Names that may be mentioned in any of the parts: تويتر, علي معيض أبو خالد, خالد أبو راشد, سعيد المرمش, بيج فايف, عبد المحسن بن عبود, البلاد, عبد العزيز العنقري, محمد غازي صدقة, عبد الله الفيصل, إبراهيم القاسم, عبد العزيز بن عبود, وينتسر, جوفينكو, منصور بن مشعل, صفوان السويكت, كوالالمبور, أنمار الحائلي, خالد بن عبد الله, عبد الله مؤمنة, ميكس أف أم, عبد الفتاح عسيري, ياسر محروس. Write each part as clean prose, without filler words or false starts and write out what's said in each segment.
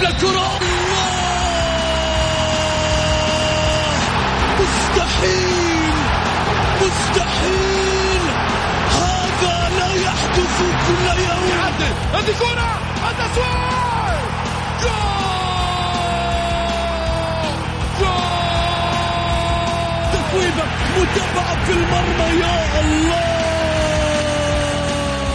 قبل الكرة. مستحيل مستحيل، هذا لا يحدث كل يوم. هذه كرة التسويق، جول جول، تسويق متابعة في المرمى. يا الله.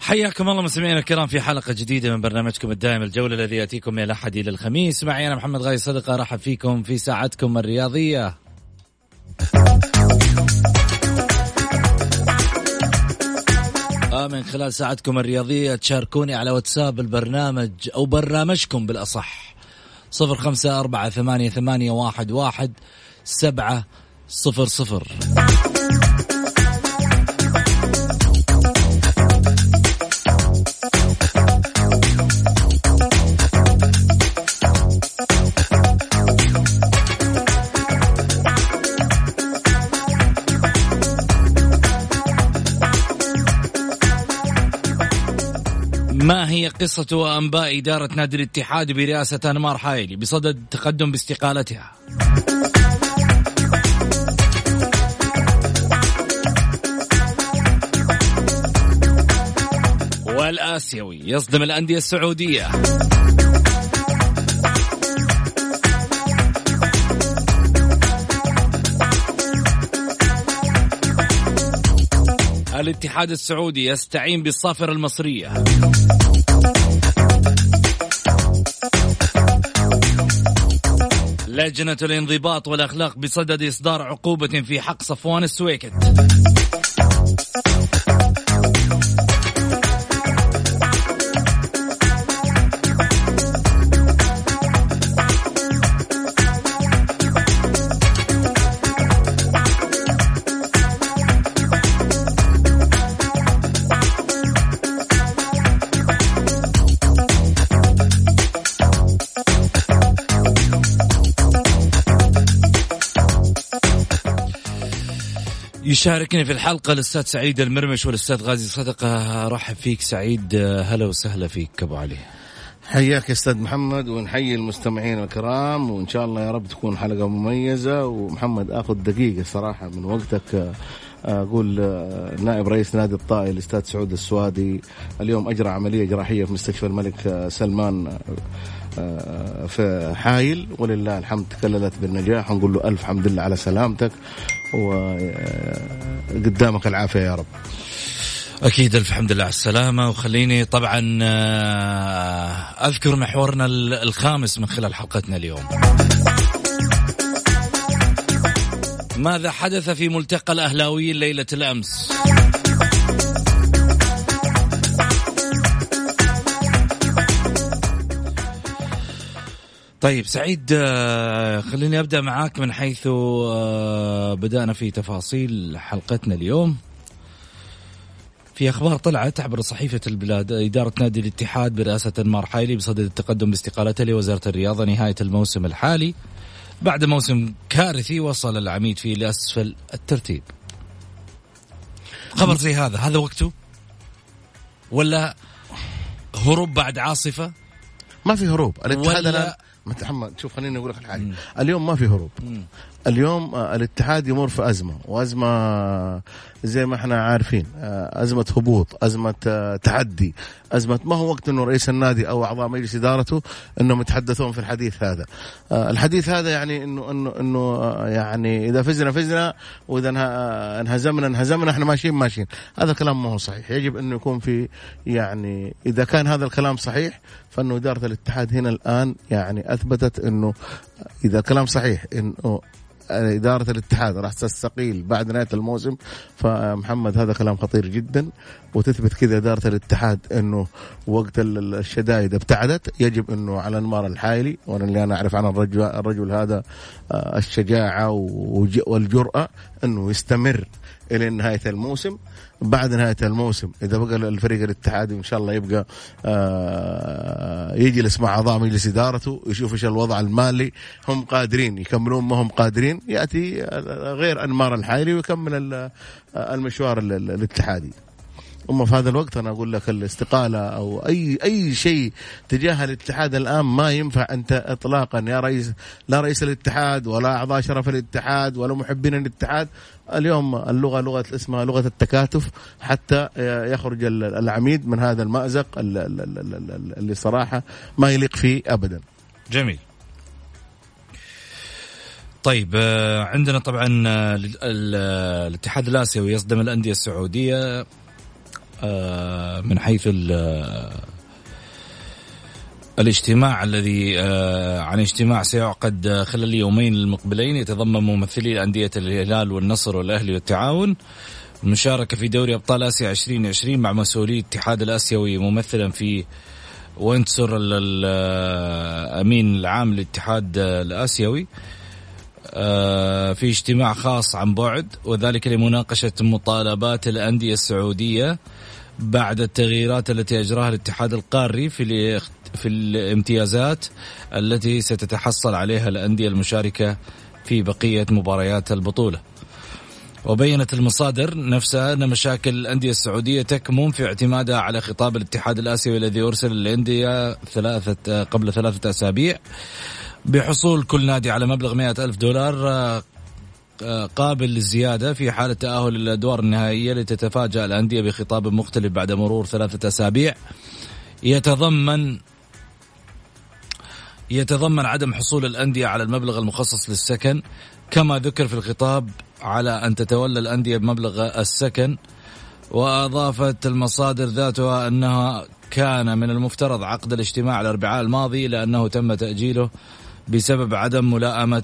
حياكم الله مستمعينا الكرام في حلقة جديدة من برنامجكم الدائم الجولة، الذي يأتيكم من الأحد إلى الخميس. معي أنا محمد غازي صدقة، رحب فيكم في ساعتكم الرياضية. من خلال ساعتكم الرياضية تشاركوني على واتساب البرنامج أو برنامجكم بالأصح 0548811700. ما هي قصة وأنباء إدارة نادي الاتحاد برئاسة أنمار الحائلي بصدد تقدم باستقالتها؟ والآسيوي يصدم الأندية السعودية. الاتحاد السعودي يستعين بالصافرة المصرية. لجنة الانضباط والأخلاق بصدد إصدار عقوبة في حق صفوان السويكت. يشاركني في الحلقة الأستاذ سعيد المرمش والأستاذ غازي صدقة. رحب فيك سعيد، هلا وسهلا فيك أبو علي. حياك يا أستاذ محمد، ونحيي المستمعين الكرام، وإن شاء الله يا رب تكون حلقة مميزة. ومحمد آخذ دقيقة صراحة من وقتك، أقول نائب رئيس نادي الطائي الأستاذ سعود السوادي اليوم أجرى عملية جراحية في مستشفى الملك سلمان في حايل، ولله الحمد تكللت بالنجاح، ونقول له ألف حمد لله على سلامتك، وقدامك العافية يا رب. أكيد ألف حمد لله على السلامة. وخليني طبعا أذكر محورنا الخامس من خلال حلقتنا اليوم. ماذا حدث في ملتقى الأهلاويين ليلة الأمس؟ طيب سعيد، خليني أبدأ معاك من حيث بدأنا في تفاصيل حلقتنا اليوم. في أخبار طلعت عبر صحيفة البلاد، إدارة نادي الاتحاد برئاسة أنمار الحائلي بصدد التقدم باستقالته لوزارة الرياضة نهاية الموسم الحالي بعد موسم كارثي وصل العميد فيه لأسفل الترتيب. خبر زي هذا وقته ولا هروب بعد عاصفة؟ ما في هروب الاتحاد الآن متحمد. شوف خليني أقول لك الحاجة، اليوم ما في هروب. اليوم الاتحاد يمر في أزمة، وأزمة زي ما احنا عارفين، أزمة هبوط، أزمة تحدي، أزمة. ما هو وقت أنه رئيس النادي أو أعضاء مجلس إدارته أنهم يتحدثون في الحديث هذا. الحديث هذا يعني أنه يعني إذا فزنا وإذا انهزمنا احنا ماشيين. هذا الكلام ما هو صحيح. يجب أنه يكون في، يعني إذا كان هذا الكلام صحيح فإنه إدارة الاتحاد هنا الآن يعني أثبتت أنه إذا الكلام صحيح أنه إدارة الاتحاد راح تستقيل بعد نهاية الموسم. فمحمد هذا كلام خطير جدا، وتثبت كذا إدارة الاتحاد أنه وقت الشدائد ابتعدت. يجب أنه على أنمار الحائلي، وأنا اللي أنا أعرف عن الرجل هذا الشجاعة والجرأة، أنه يستمر إلى نهاية الموسم. بعد نهاية الموسم إذا بقى الفريق الاتحادي إن شاء الله يبقى يجلس مع أعضاء مجلس إدارته، يشوف إيش الوضع المالي، هم قادرين يكملون، ما هم قادرين يأتي غير أنمار الحائلي ويكمل المشوار الاتحادي. أما في هذا الوقت أنا أقول لك الاستقالة أو أي شيء تجاه الاتحاد الآن ما ينفع أنت إطلاقا يا رئيس، لا رئيس الاتحاد ولا أعضاء شرف الاتحاد ولا محبين الاتحاد. اليوم اللغة اسمها لغة التكاتف، حتى يخرج العميد من هذا المأزق اللي صراحة ما يليق فيه أبدا. جميل. طيب عندنا طبعا الاتحاد الآسيوي يصدم الأندية السعودية من حيث الاجتماع الذي عن اجتماع سيعقد خلال اليومين المقبلين، يتضمن ممثلي أندية الهلال والنصر والأهلي والتعاون المشاركة في دوري أبطال آسيا 2020 مع مسؤولي الاتحاد الآسيوي، ممثلا في وينتسر الأمين العام للاتحاد الآسيوي في اجتماع خاص عن بعد، وذلك لمناقشة مطالبات الأندية السعودية بعد التغييرات التي أجراها الاتحاد القاري في الامتيازات التي ستتحصل عليها الأندية المشاركة في بقية مباريات البطولة. وبيّنت المصادر نفسها أن مشاكل الأندية السعودية تكمن في اعتمادها على خطاب الاتحاد الآسيوي الذي أرسل للأندية قبل 3 أسابيع بحصول كل نادي على مبلغ $100,000 قابل للزيادة في حالة تأهل الأدوار النهائية، لتتفاجأ الأندية بخطاب مختلف بعد مرور 3 أسابيع يتضمن عدم حصول الأندية على المبلغ المخصص للسكن كما ذكر في الخطاب، على أن تتولى الأندية بمبلغ السكن. وأضافت المصادر ذاتها أنها كان من المفترض عقد الاجتماع الأربعاء الماضي، لأنه تم تأجيله بسبب عدم ملائمة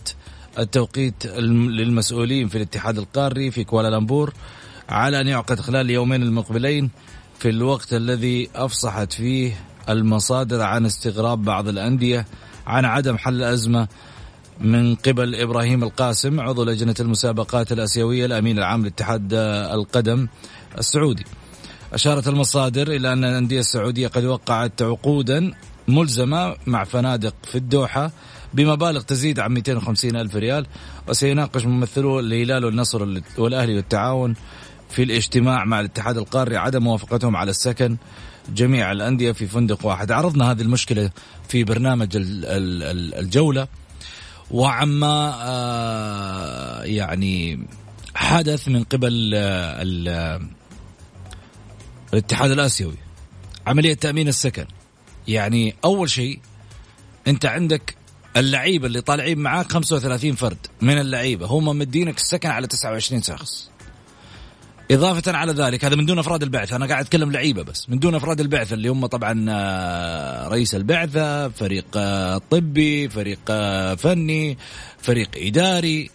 التوقيت للمسؤولين في الاتحاد القاري في كوالالمبور، على أن يعقد خلال اليومين المقبلين في الوقت الذي أفصحت فيه المصادر عن استغراب بعض الأندية عن عدم حل الأزمة من قبل إبراهيم القاسم عضو لجنة المسابقات الآسيوية الأمين العام لاتحاد القدم السعودي. أشارت المصادر إلى أن الأندية السعودية قد وقعت عقودا ملزمة مع فنادق في الدوحة بمبالغ تزيد عن $250,000، وسيناقش ممثلو الهلال والنصر والأهلي والتعاون في الاجتماع مع الاتحاد القاري عدم موافقتهم على السكن جميع الأندية في فندق واحد. عرضنا هذه المشكلة في برنامج الجولة وعما يعني حدث من قبل الاتحاد الآسيوي. عملية تأمين السكن، يعني أول شيء أنت عندك اللعيبة اللي طالعين معاك 35 فرد من اللعيبة، هم مدينك السكن على 29 شخص. إضافة على ذلك هذا من دون أفراد البعثة، أنا قاعد أتكلم لعيبة بس من دون أفراد البعثة اللي هم طبعا رئيس البعثة، فريق طبي، فريق فني، فريق إداري.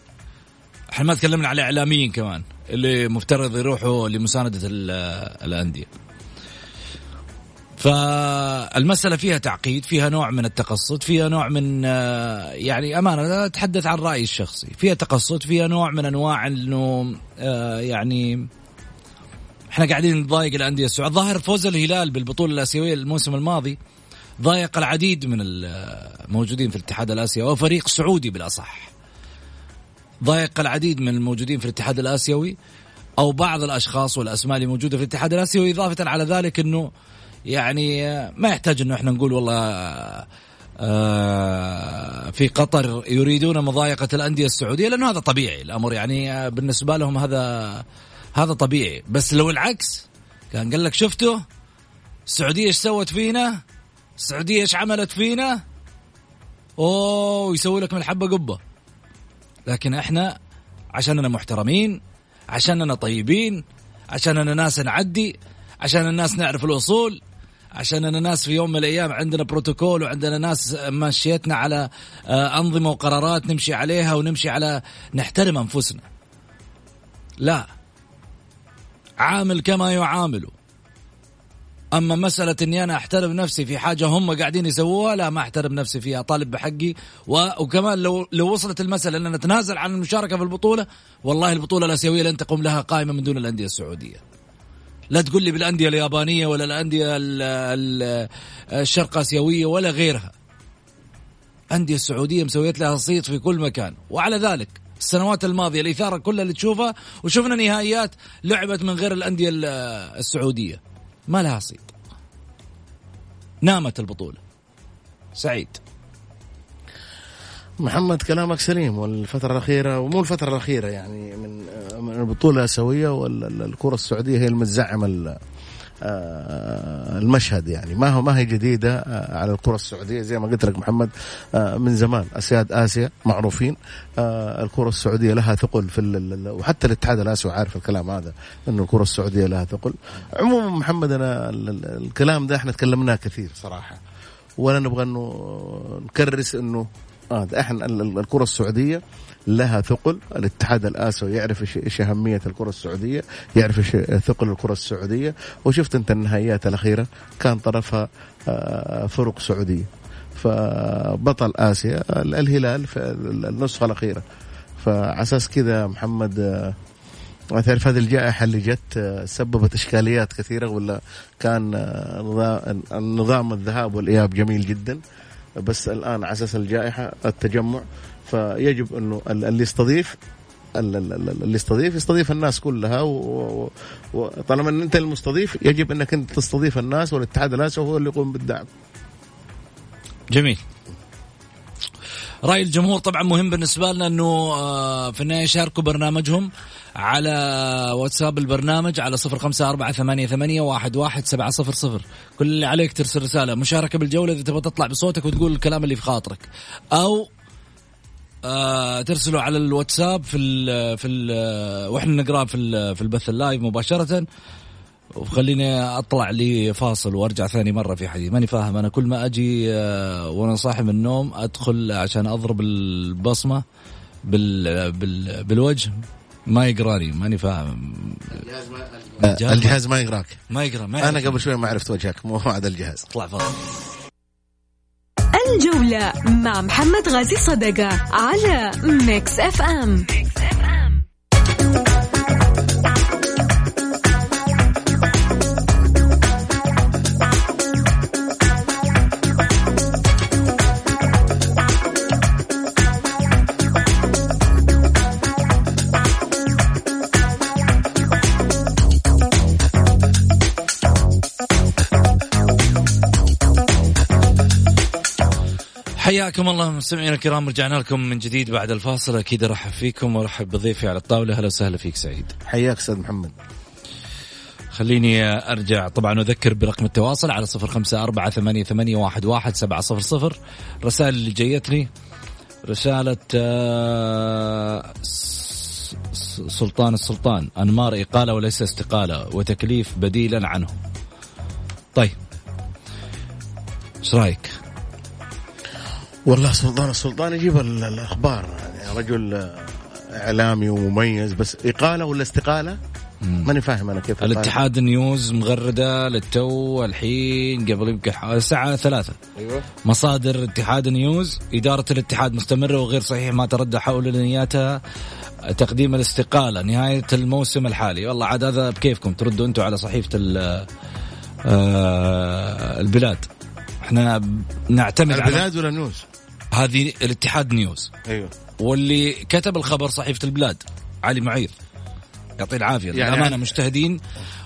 احنا ما تكلمنا على إعلاميين كمان اللي مفترض يروحوا لمساندة الأندية. فالمسألة فيها تعقيد، فيها نوع من التقصد، فيها نوع من يعني أمانة لا أتحدث عن رأيي الشخصي، فيها تقصد، فيها نوع من أنواع إنه يعني إحنا قاعدين نضايق الأندية السعودية. ظاهر فوز الهلال بالبطولة الآسيوية الموسم الماضي ضايق العديد من الموجودين في الاتحاد الآسيوي، وفريق سعودي بالأصح ضايق العديد من الموجودين في الاتحاد الآسيوي أو بعض الأشخاص والأسماء اللي موجودة في الاتحاد الآسيوي. إضافة على ذلك أنه يعني ما يحتاج أنه إحنا نقول والله في قطر يريدون مضايقة الأندية السعودية، لأنه هذا طبيعي الأمر، يعني بالنسبة لهم هذا طبيعي. بس لو العكس كان قال لك شفتوا السعودية إيش سوت فينا، السعودية إيش عملت فينا، أوه يسوي لك من الحبة قبة. لكن احنا عشاننا محترمين، عشاننا طيبين، عشاننا ناس نعدي، عشان الناس نعرف الأصول، عشان أنا ناس في يوم من الأيام عندنا بروتوكول وعندنا ناس ماشيتنا على أنظمة وقرارات نمشي عليها ونمشي على نحترم أنفسنا. لا، عامل كما يعامله. أما مسألة أني أنا أحترم نفسي في حاجة هم قاعدين يسووها، لا، ما أحترم نفسي فيها، طالب بحقي. وكمان لو وصلت المسألة أن نتنازل عن المشاركة في البطولة، والله البطولة الآسيوية لن تقوم لها قائمة من دون الأندية السعودية. لا تقول لي بالأندية اليابانية ولا الأندية الشرق آسيوية ولا غيرها. أندية السعودية مسويت لها صيت في كل مكان. وعلى ذلك السنوات الماضية الإثارة كلها اللي تشوفها، وشفنا نهائيات لعبت من غير الأندية السعودية ما لها صيت، نامت البطولة. سعيد محمد، كلامك سليم. والفترة الأخيرة، ومو الفترة الأخيرة يعني، من البطولة الآسيوية والكرة السعودية هي المتزعمة المشهد، يعني ما هي جديدة على الكرة السعودية. زي ما قلت لك محمد، من زمان أسياد آسيا معروفين، الكرة السعودية لها ثقل وحتى الاتحاد الآسيوي عارف الكلام هذا، إنه الكرة السعودية لها ثقل. عموما محمد، أنا الكلام ده إحنا تكلمناه كثير صراحة، ولا نبغى إنه نكرس إنه احنا الكرة السعودية لها ثقل. الاتحاد الآسيوي يعرف ايش أهمية الكرة السعودية، يعرف ايش ثقل الكرة السعودية. وشفت انت النهائيات الأخيرة كان طرفها فرق سعودية، فبطل آسيا الهلال في النسخة الأخيرة. فعساس كذا محمد، تعرف هذه الجائحة اللي جت سببت إشكاليات كثيرة، ولا كان النظام الذهاب والإياب جميل جدا، بس الآن على أساس الجائحة التجمع، فيجب أنه اللي يستضيف يستضيف الناس كلها، وطالما أن أنت المستضيف يجب أنك أنت تستضيف الناس، والاتحاد الآسيوي هو اللي يقوم بالدعم. جميل. رأي الجمهور طبعا مهم بالنسبة لنا، أنه في النهاية يشاركوا برنامجهم على واتساب البرنامج على 0548811700. كل اللي عليك ترسل رسالة مشاركة بالجولة، إذا تبغى تطلع بصوتك وتقول الكلام اللي في خاطرك، أو ترسله على الواتساب في ال وإحنا نقرأ في البث اللايف مباشرة. وخليني أطلع لي فاصل وأرجع ثاني مرة في حديث. ماني فاهم أنا، كل ما أجي وأنا صاحي من النوم أدخل عشان أضرب البصمة بالوجه ما يقراني. ماني فاهم، الجهاز ما يقراك. ما يقرأ. أنا قبل شوي ما عرفت وجهك، مو هذا الجهاز. اطلع فاصل. الجولة مع محمد غازي صدقة على ميكس أف أم. حياكم الله مستمعينا الكرام، رجعنا لكم من جديد بعد الفاصل. أكيد أرحب فيكم وأرحب بضيفي على الطاولة. هلا وسهلا فيك سعيد. حياك سيد محمد. خليني أرجع طبعا أذكر برقم التواصل على 0548811700. رسائل اللي جيتني، رسالة سلطان أنمار إقالة وليس استقالة، وتكليف بديلا عنه. طيب ايش رأيك؟ والله سلطان يجيب الأخبار، يعني رجل إعلامي ومميز، بس إقالة ولا استقالة ماني فاهم أنا كيف. الاتحاد نيوز مغردة للتو الحين قبل يمكن ساعة 3. أيوة. مصادر اتحاد نيوز: إدارة الاتحاد مستمرة وغير صحيح ما تردد حول نياتها تقديم الاستقالة نهاية الموسم الحالي. والله عاد هذا بكيفكم، تردوا أنتوا على صحيفة البلاد. احنا نعتمد على البلاد ولا نيوز؟ هذه الاتحاد نيوز. أيوة. واللي كتب الخبر صحيفة البلاد علي معير، يعطيه العافية يعني. الأمانة مجتهدين،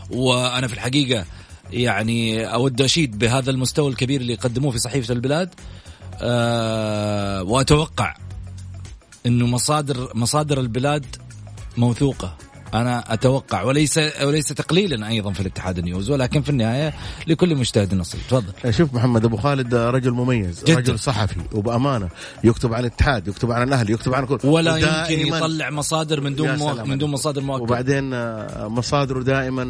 وأنا في الحقيقة يعني أود أشيد بهذا المستوى الكبير اللي قدموه في صحيفة البلاد. وأتوقع إنه مصادر البلاد موثوقة، أنا أتوقع، وليس تقليلا أيضا في الاتحاد نيوز، ولكن في النهاية لكل مجتهد نصيب. تفضل. شوف محمد، أبو خالد رجل مميز جدا. رجل صحفي وبأمانة، يكتب عن الاتحاد، يكتب عن الأهلي، يكتب عن كل، ولا يمكن يطلع مصادر من دون مصادر مؤكدة. وبعدين مصادره دائما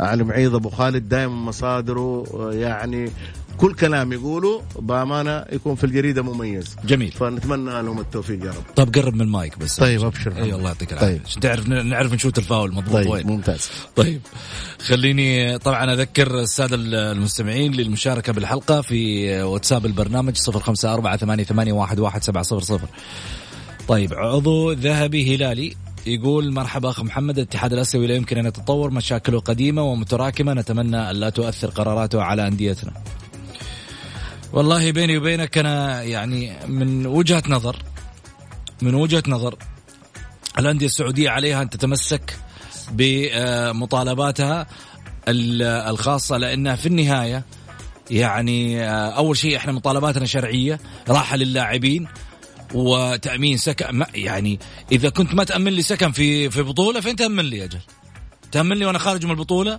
علي معيض أبو خالد دائما مصادره يعني كل كلام يقوله بأمانة يكون في الجريدة مميز. جميل. فنتمنى لهم التوفيق يا رب. طيب قرب من المايك بس. طيب أبشر. أي الله يعطيك العافية. طيب. تعرف نعرف نشوت الفاول مضبوط. طيب. وين. ممتاز. طيب خليني طبعا أذكر السادة المستمعين للمشاركة بالحلقة في واتساب البرنامج 0548811700. طيب عضو ذهبي هلالي يقول مرحبا أخ محمد, الاتحاد الآسيوي لا يمكن أن يتطور, مشاكله قديمة ومتراكمة, نتمنى ألا تؤثر قراراته على أنديتنا. والله بيني وبينك أنا يعني من وجهة نظر الأندية السعودية عليها أن تتمسك بمطالباتها الخاصة, لأنها في النهاية يعني أول شيء إحنا مطالباتنا شرعية, راحة للاعبين وتأمين سكن. يعني إذا كنت ما تأمن لي سكن في بطولة فين تأمن لي؟ أجل تأمن لي وأنا خارج من البطولة,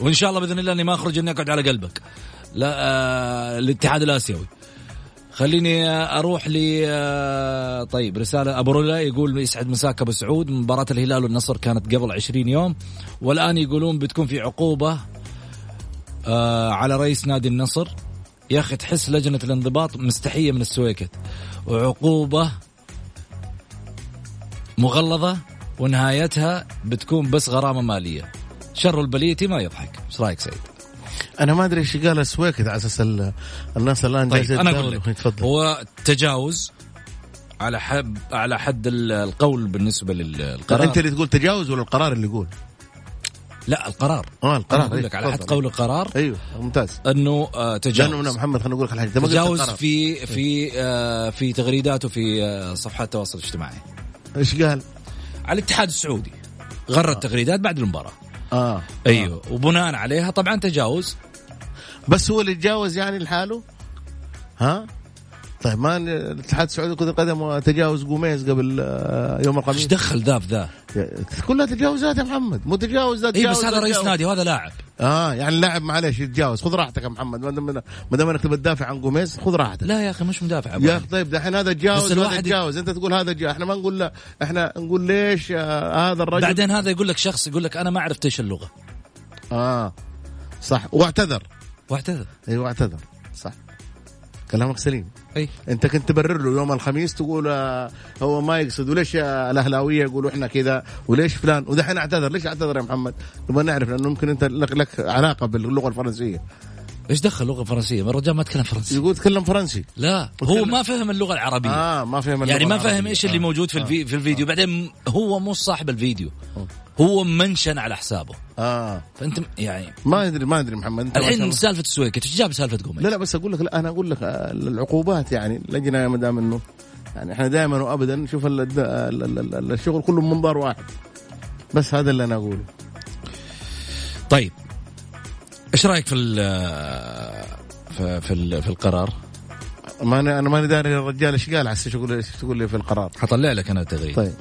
وإن شاء الله بإذن الله أني ما أخرج أني أقعد على قلبك. لا الاتحاد الآسيوي. خليني أروح لي طيب رسالة أبو رولا يقول يسعد مساك أبو سعود, مباراة الهلال والنصر كانت قبل 20 يوم والآن يقولون بتكون في عقوبة على رئيس نادي النصر. يا أخي تحس لجنة الانضباط مستحية من السويكت, وعقوبة مغلظة ونهايتها بتكون بس غرامة مالية. شر البليتي ما يضحك. ايش رايك سيد؟ انا ما ادري ايش قال السويكت على اساس الناس الان جالسه. طيب انا اقول لك هو تجاوز على حد القول بالنسبه للقرار. انت اللي تقول تجاوز ولا القرار اللي يقول؟ لا القرار. القرار اقول لك على حد قول القرار. ايوه ممتاز. انه تجاوز. انا محمد خلينا نقول لك الحاجه, تجاوز في تغريداته في صفحات التواصل الاجتماعي. ايش قال على الاتحاد السعودي؟ غرد تغريدات بعد المباراه. ايوه وبناء عليها طبعا تجاوز. بس هو اللي تجاوز يعني لحاله؟ ها طيب ما الاتحاد السعودي كرة القدم وتجاوز قميص قبل يوم الخميس. ايش دخل ذا بذا؟ كلها تجاوزات يا محمد. مو تجاوز ذا تجاوز. بس هذا رئيس نادي وهذا لاعب. يعني لاعب معليش يتجاوز. خذ راحتك يا محمد, ما دام انك بتدافع عن قميص خذ راحتك. لا يا اخي مش مدافع يا اخي. طيب دحين هذا تجاوز وهذا تجاوز. انت تقول هذا تجاوز, احنا ما نقول لا, احنا نقول ليش هذا الرجل. بعدين هذا يقول لك شخص يقول لك انا ما عرفت ايش اللغة. صح. واعتذر. ايوه واعتذر. صح كلامك سليم. أي. انت كنت تبرر له يوم الخميس تقول هو ما يقصد, وليش الاهلاويه يقولوا احنا كذا وليش فلان, ودحين اعتذر. ليش اعتذر يا محمد؟ نبغى نعرف, لانه ممكن انت لك علاقه باللغه الفرنسيه. ايش دخل اللغه الفرنسيه؟ ما الرجال ما يتكلم فرنسي. يقول تكلم فرنسي. لا هو ما فهم اللغه العربيه. ما فهم اللغة يعني ما فهم ايش اللي موجود في الفيديو. بعدين هو مو صاحب الفيديو, هو منشن على حسابه. فانت يعني ما ادري محمد. الحين سالفه السويكت ايش جاب سالفه قومي؟ لا بس اقول لك, انا اقول لك العقوبات يعني لجنه يا مدام انه يعني احنا دائما وابدا نشوف الشغل كله منظار واحد, بس هذا اللي انا اقوله. طيب ايش رايك في القرار؟ ما انا ما نداري الرجال ايش قال, عسى ايش تقول لي في القرار. حطلع لك انا تغريده. طيب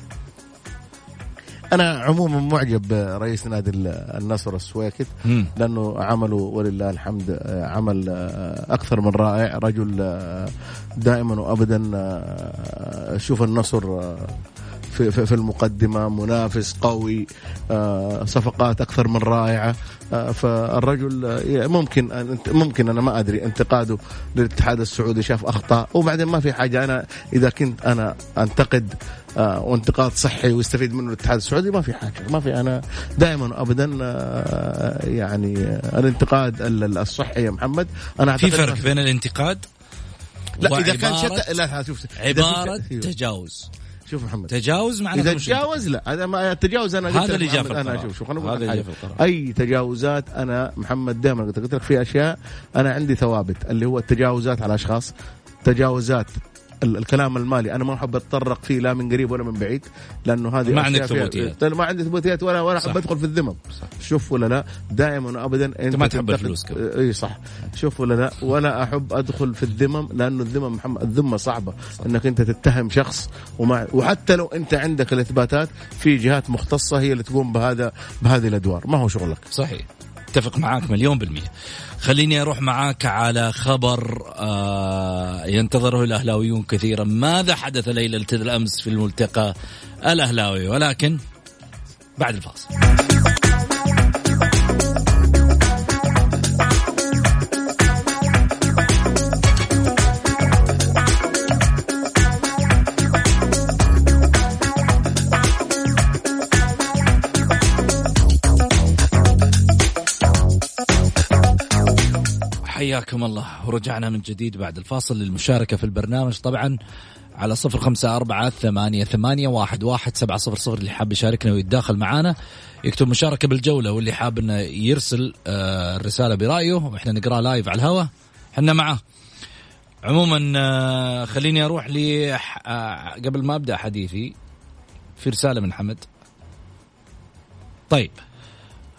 أنا عموما معجب برئيس نادي النصر السويكت, لأنه عمله ولله الحمد عمل أكثر من رائع. رجل دائما وأبدا شوف النصر في المقدمة, منافس قوي, صفقات أكثر من رائعة. فالرجل ممكن أنا ما أدري انتقاده للاتحاد السعودي شاف أخطاء, وبعدين ما في حاجة. أنا إذا كنت أنا أنتقد وانتقاد صحي ويستفيد منه الاتحاد السعودي ما في حاجة, ما في. أنا دائما أبدا يعني الانتقاد الصحي يا محمد. أنا في فرق بين الانتقاد لا إذا كان لا شوف عبارة تجاوز. شوف محمد تجاوز معناه إذا تجاوز لا هذا ما تجاوز. أنا قلت هذا اللي جاء في القرار. شوف أنا أي تجاوزات أنا محمد دائما قلت لك في أشياء أنا عندي ثوابت, اللي هو التجاوزات على أشخاص, تجاوزات الكلام المالي أنا ما أحب أتطرق فيه لا من قريب ولا من بعيد, لأنه هذه ما عندي ثبوتيات. ما عندي ثبوتيات ولا أحب أدخل في الذمم. شوف ولا لا دائما أبدا أنت ما تحب الفلوس. أي صح. شوف ولا لا ولا أحب أدخل في الذمم, لأنه الذمم محمد الذمة صعبة. أنك أنت تتهم شخص وحتى لو أنت عندك الإثباتات في جهات مختصة هي اللي تقوم بهذه الأدوار, ما هو شغلك. صحيح اتفق معاك 100%. خليني أروح معاك على خبر ينتظره الأهلاويون كثيرا. ماذا حدث ليلة الأمس في الملتقى الأهلاوي؟ ولكن بعد الفاصل. حياكم الله ورجعنا من جديد بعد الفاصل للمشاركة في البرنامج طبعا على 0548811700 اللي حاب يشاركنا ويتداخل معانا يكتب مشاركة بالجولة، واللي حاب إنه يرسل الرسالة برأيه وإحنا نقرأ لايف على الهواء حنا معاه. عموما خليني أروح لي قبل ما أبدأ حديثي في رسالة من حمد، طيب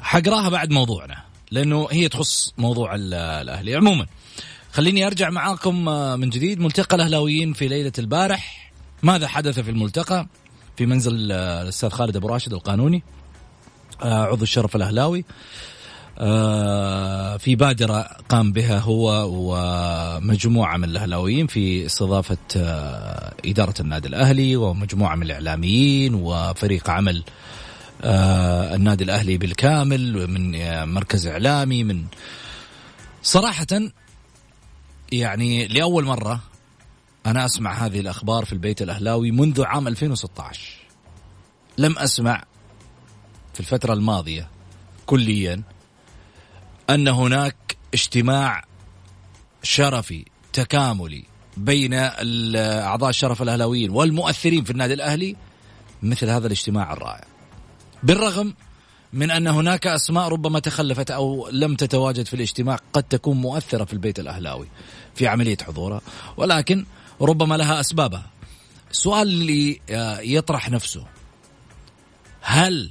حقراها بعد موضوعنا لأنه هي تخص موضوع الأهلي. عموما خليني أرجع معاكم من جديد. ملتقى الأهلاويين في ليلة البارح، ماذا حدث في الملتقى في منزل الأستاذ خالد أبو راشد القانوني عضو الشرف الأهلاوي، في بادرة قام بها هو ومجموعة من الأهلاويين في استضافة إدارة النادي الأهلي ومجموعة من الإعلاميين وفريق عمل النادي الأهلي بالكامل من مركز إعلامي. من صراحة يعني لأول مرة أنا أسمع هذه الأخبار في البيت الأهلاوي منذ عام 2016، لم أسمع في الفترة الماضية كليا أن هناك اجتماع شرفي تكاملي بين أعضاء الشرف الأهلاويين والمؤثرين في النادي الأهلي مثل هذا الاجتماع الرائع، بالرغم من أن هناك أسماء ربما تخلفت أو لم تتواجد في الاجتماع قد تكون مؤثرة في البيت الأهلاوي في عملية حضورها، ولكن ربما لها أسبابها. السؤال اللي يطرح نفسه، هل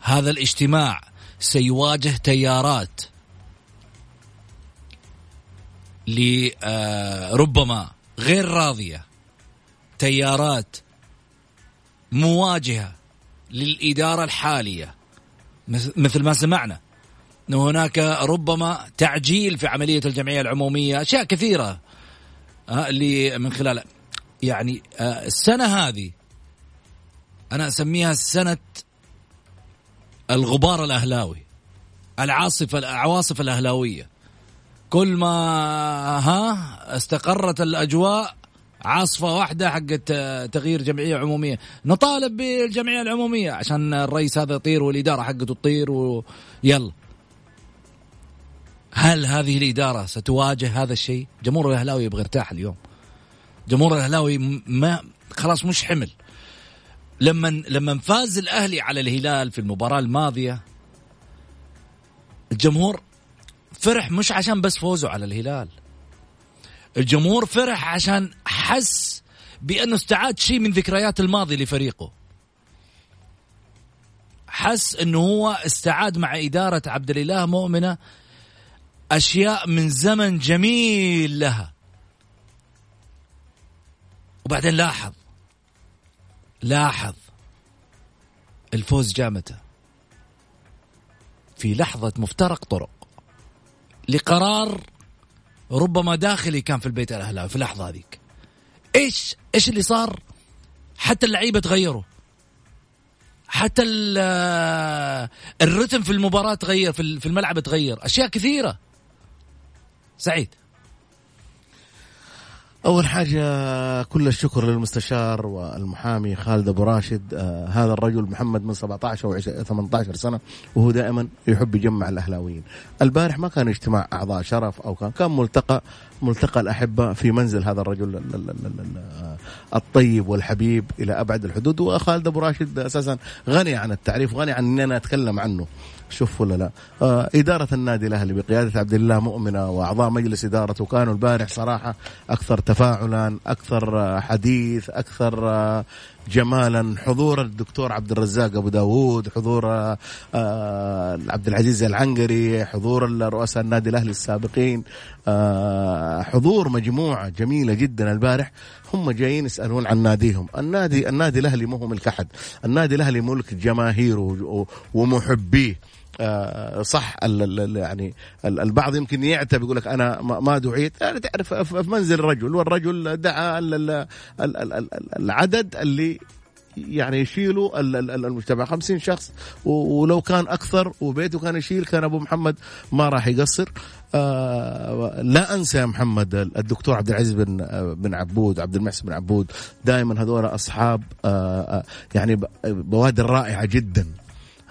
هذا الاجتماع سيواجه تيارات لربما غير راضية، تيارات مواجهة للإدارة الحالية مثل ما سمعنا أن هناك ربما تعجيل في عملية الجمعية العمومية، أشياء كثيرة اللي من خلالها يعني السنة هذه أنا أسميها سنة الغبار الأهلاوي، العواصف الأهلاوية. كل ما استقرت الأجواء عاصفة واحدة حقت تغيير جمعية عمومية، نطالب بالجمعية العمومية عشان الرئيس هذا يطير والإدارة حقته تطير ويلا. هل هذه الإدارة ستواجه هذا الشيء؟ جمهور الأهلاوي يبغى يرتاح اليوم، جمهور الأهلاوي ما خلاص مش حمل. لما فاز الأهلي على الهلال في المباراة الماضية الجمهور فرح مش عشان بس فوزه على الهلال، الجمهور فرح عشان حس بأنه استعاد شيء من ذكريات الماضي لفريقه، حس أنه هو استعاد مع إدارة عبد الله مؤمنة أشياء من زمن جميل لها. وبعدين لاحظ الفوز جامته في لحظة مفترق طرق لقرار ربما داخلي كان في البيت الأهلاوي في اللحظة هذيك. إيش اللي صار؟ حتى اللعيبة تغيروا، حتى الرتم في المباراة تغير، في الملعب تغير، أشياء كثيرة. سعيد، أول حاجة كل الشكر للمستشار والمحامي خالد أبو راشد. هذا الرجل محمد من 17 أو 18 سنة وهو دائما يحب يجمع الأهلاويين. البارح ما كان اجتماع أعضاء شرف أو كان ملتقى الأحبة في منزل هذا الرجل الطيب والحبيب إلى أبعد الحدود. وخالد أبو راشد أساسا غني عن التعريف، غني عن أن أنا أتكلم عنه. شوف ولا لا، إدارة النادي الأهلي بقيادة عبد الله مؤمنة وأعضاء مجلس إدارته كانوا البارح صراحة أكثر تفاعلا، أكثر حديث، أكثر جمالا. حضور الدكتور عبد الرزاق أبو داود، حضور عبد العزيز العنقري، حضور رؤساء النادي الأهلي السابقين، حضور مجموعة جميلة جدا البارح. هم جايين يسألون عن ناديهم. النادي الأهلي مو ملك أحد، النادي الأهلي ملك جماهيره ومحبيه. صح، يعني البعض يمكن يعتب يقول لك أنا ما دعيت، أنا تعرف في منزل الرجل، والرجل دعا العدد اللي يعني يشيلوا المجتمع 50 شخص، ولو كان أكثر وبيته كان يشيل كان أبو محمد ما راح يقصر. لا أنسى يا محمد الدكتور عبد العزيز بن عبود، عبد المحسن بن عبود، دائما هذول أصحاب يعني بوادر رائعة جدا.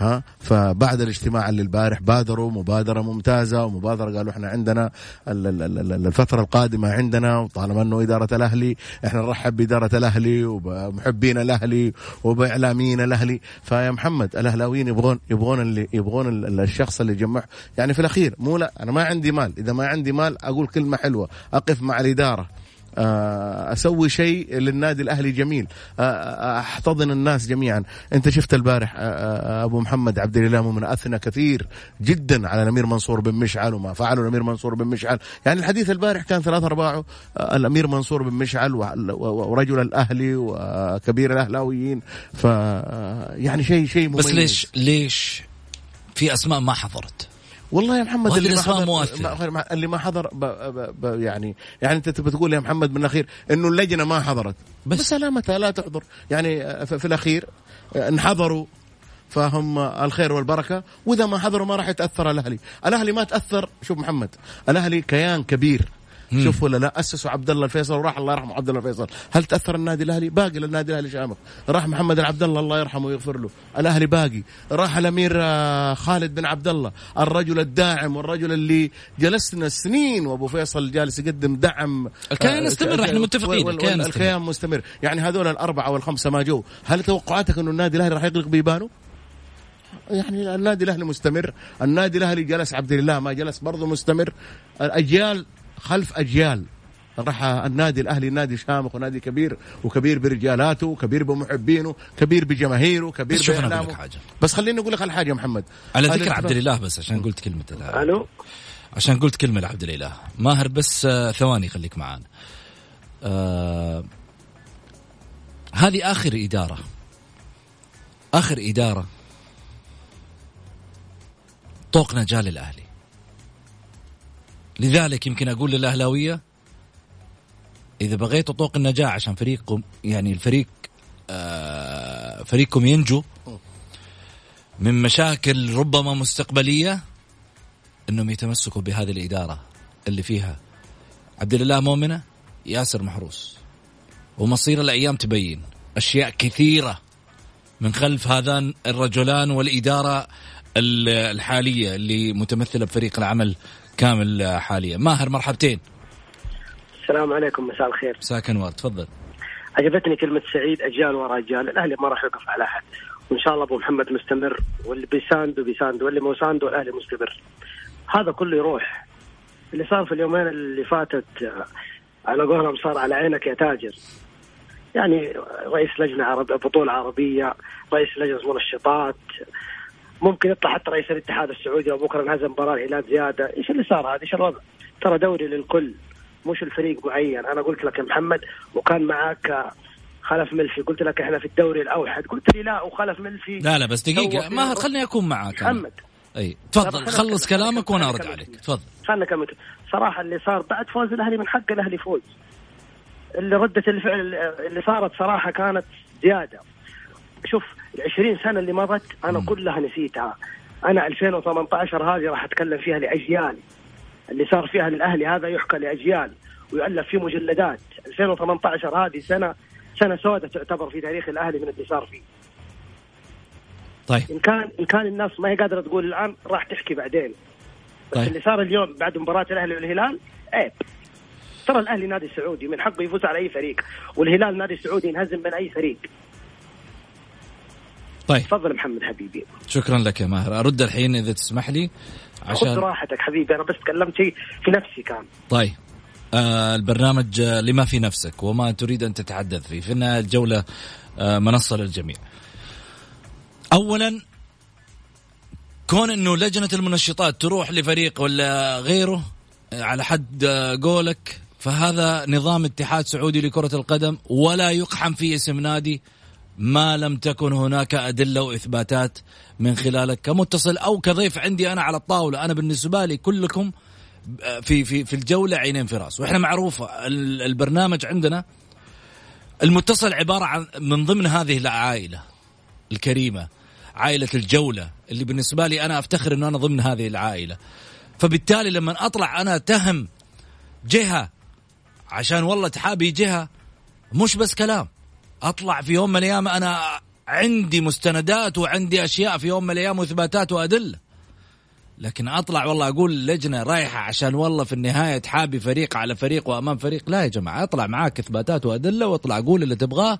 ها. فبعد الاجتماع اللي البارح بادروا مبادرة ممتازة ومبادرة قالوا احنا عندنا الفترة القادمة عندنا، وطالما انه إدارة الأهلي احنا نرحب بإدارة الأهلي ومحبين الأهلي وبإعلاميين الأهلي. فيا محمد الأهلاويين يبغون الشخص اللي يجمع يعني في الأخير مو لا انا ما عندي مال، إذا ما عندي مال أقول كلمة حلوة، أقف مع الإدارة، أسوي شيء للنادي الأهلي جميل، أحتضن الناس جميعا. أنت شفت البارح أبو محمد عبد الله مؤمنة أثنى كثير جدا على الأمير منصور بن مشعل وما فعله الأمير منصور بن مشعل. يعني الحديث البارح كان ثلاثة أرباعه الأمير منصور بن مشعل ورجل الأهلي وكبير الأهلاويين. فيعني شيء مميز. بس ليش في أسماء ما حضرت؟ والله يا محمد اللي ما حضر يعني انت تبي تقول يا محمد بالأخير انه اللجنه ما حضرت، بس سلامتها لا تحضر يعني في الأخير انحضروا فهم الخير والبركه، واذا ما حضروا ما راح يتاثر الاهلي ما تاثر. شوف محمد الاهلي كيان كبير، شوف ولا لا اسسوا عبد الله الفيصل وراح الله يرحمه عبد الله الفيصل، هل تاثر النادي الاهلي؟ باقي للنادي الاهلي شامخ، راح محمد عبد الله الله يرحمه ويغفر له، الاهلي باقي، راح الامير خالد بن عبد الله الرجل الداعم والرجل اللي جلسنا سنين وابو فيصل جالس يقدم دعم، الكيان مستمر احنا متفقين الكيان مستمر. يعني هذول الاربعه والخمسه ما جو، هل توقعاتك انه النادي الاهلي راح يغلق بيبانه؟ يعني النادي الاهلي مستمر، النادي الاهلي جلس عبد الله ما جلس برضه مستمر، الاجيال خلف أجيال. راح النادي الأهلي نادي شامخ ونادي كبير، وكبير برجالاته وكبير بمحبينه كبير بجماهيره كبير بإعلامه. بس خليني أقول لك على حاجة يا محمد على ذكر عبد الإله، بس عشان قلت كلمة الآن عشان قلت كلمة عبد الإله ماهر، بس ثواني خليك معانا. هذه آخر إدارة طوقنا جال الأهلي، لذلك يمكن أقول للأهلاوية إذا بغيتوا طوق النجاة عشان فريقكم يعني الفريق فريقكم ينجو من مشاكل ربما مستقبلية، أنهم يتمسكوا بهذه الإدارة اللي فيها عبد الله مؤمنة ياسر محروس، ومصير الأيام تبين أشياء كثيرة من خلف هذان الرجلان والإدارة الحالية اللي متمثلة بفريق العمل كامل حاليا. ماهر مرحبتين. السلام عليكم، مساء الخير. ساكن ورد، تفضل. عجبتني كلمة سعيد، أجيال وراء أجيال، الأهلي ما راح يقف على أحد، وإن شاء الله أبو محمد مستمر، واللي بيساند واللي مو ساند الأهلي مستمر. هذا كله يروح، اللي صار في اليومين اللي فاتت على قولهم صار على عينك يا تاجر. يعني رئيس لجنة بطولة عربية، رئيس لجنة منشطات، ممكن يطلع حتى رئيس الاتحاد السعودي، وبكره انهزم مباراه الهلال زياده. ايش اللي صار هذا؟ ايش الوضع؟ ترى دوري للكل مش الفريق معين. انا قلت لك يا محمد وكان معاك خلف ملفي، قلت لك احنا في الدوري الاوحد، قلت لي لا وخلف ملفي لا بس دقيقه ماهر خلني اكون معاك محمد. اي تفضل خلص كلامك وانا ارد عليك، تفضل. خلنا كمل. صراحه اللي صار بعد فوز الاهلي من حق الاهلي فوز، اللي ردت الفعل اللي صارت صراحه كانت زياده. شوف 20 سنة اللي مضت أنا كلها نسيتها. أنا 2018 هذه راح أتكلم فيها لأجيال، اللي صار فيها للأهلي هذا يحكى لأجيال ويؤلف في مجلدات. 2018 هذه سنة سودة تعتبر في تاريخ الأهلي من اللي صار فيه. طيب إن كان الناس ما هي قادرة تقول الآن راح تحكي بعدين، بس طيب. اللي صار اليوم بعد مباراة الأهلي والهلال عيب. ترى الأهلي نادي سعودي من حقه يفوز على أي فريق، والهلال نادي سعودي ينهزم من أي فريق. طيب تفضل محمد حبيبي. شكرا لك يا ماهر. أرد الحين إذا تسمح لي عشان خذ راحتك حبيبي، أنا بس تكلمت في نفسي كان. طيب البرنامج لما في نفسك وما تريد أن تتحدث فيه، فإنها الجولة منصة للجميع. أولا كون أنه لجنة المنشطات تروح لفريق ولا غيره على حد قولك، فهذا نظام اتحاد سعودي لكرة القدم ولا يقحم فيه اسم نادي ما لم تكن هناك أدلة وإثباتات من خلالك كمتصل أو كضيف عندي أنا على الطاولة. أنا بالنسبة لي كلكم في في في الجولة عينين في راس، وإحنا معروفة البرنامج عندنا المتصل عبارة عن من ضمن هذه العائلة الكريمة، عائلة الجولة اللي بالنسبة لي أنا أفتخر أنه أنا ضمن هذه العائلة. فبالتالي لما أطلع أنا أتهم جهة عشان والله تحابي جهة مش بس كلام، أطلع في يوم من الأيام أنا عندي مستندات وعندي أشياء في يوم من الأيام وإثباتات وأدلة. لكن أطلع والله أقول لجنة رايحة عشان والله في النهاية تحابي فريق على فريق وأمام فريق، لا يا جماعة، أطلع معاك إثباتات وأدلة وأطلع أقول اللي تبغاه،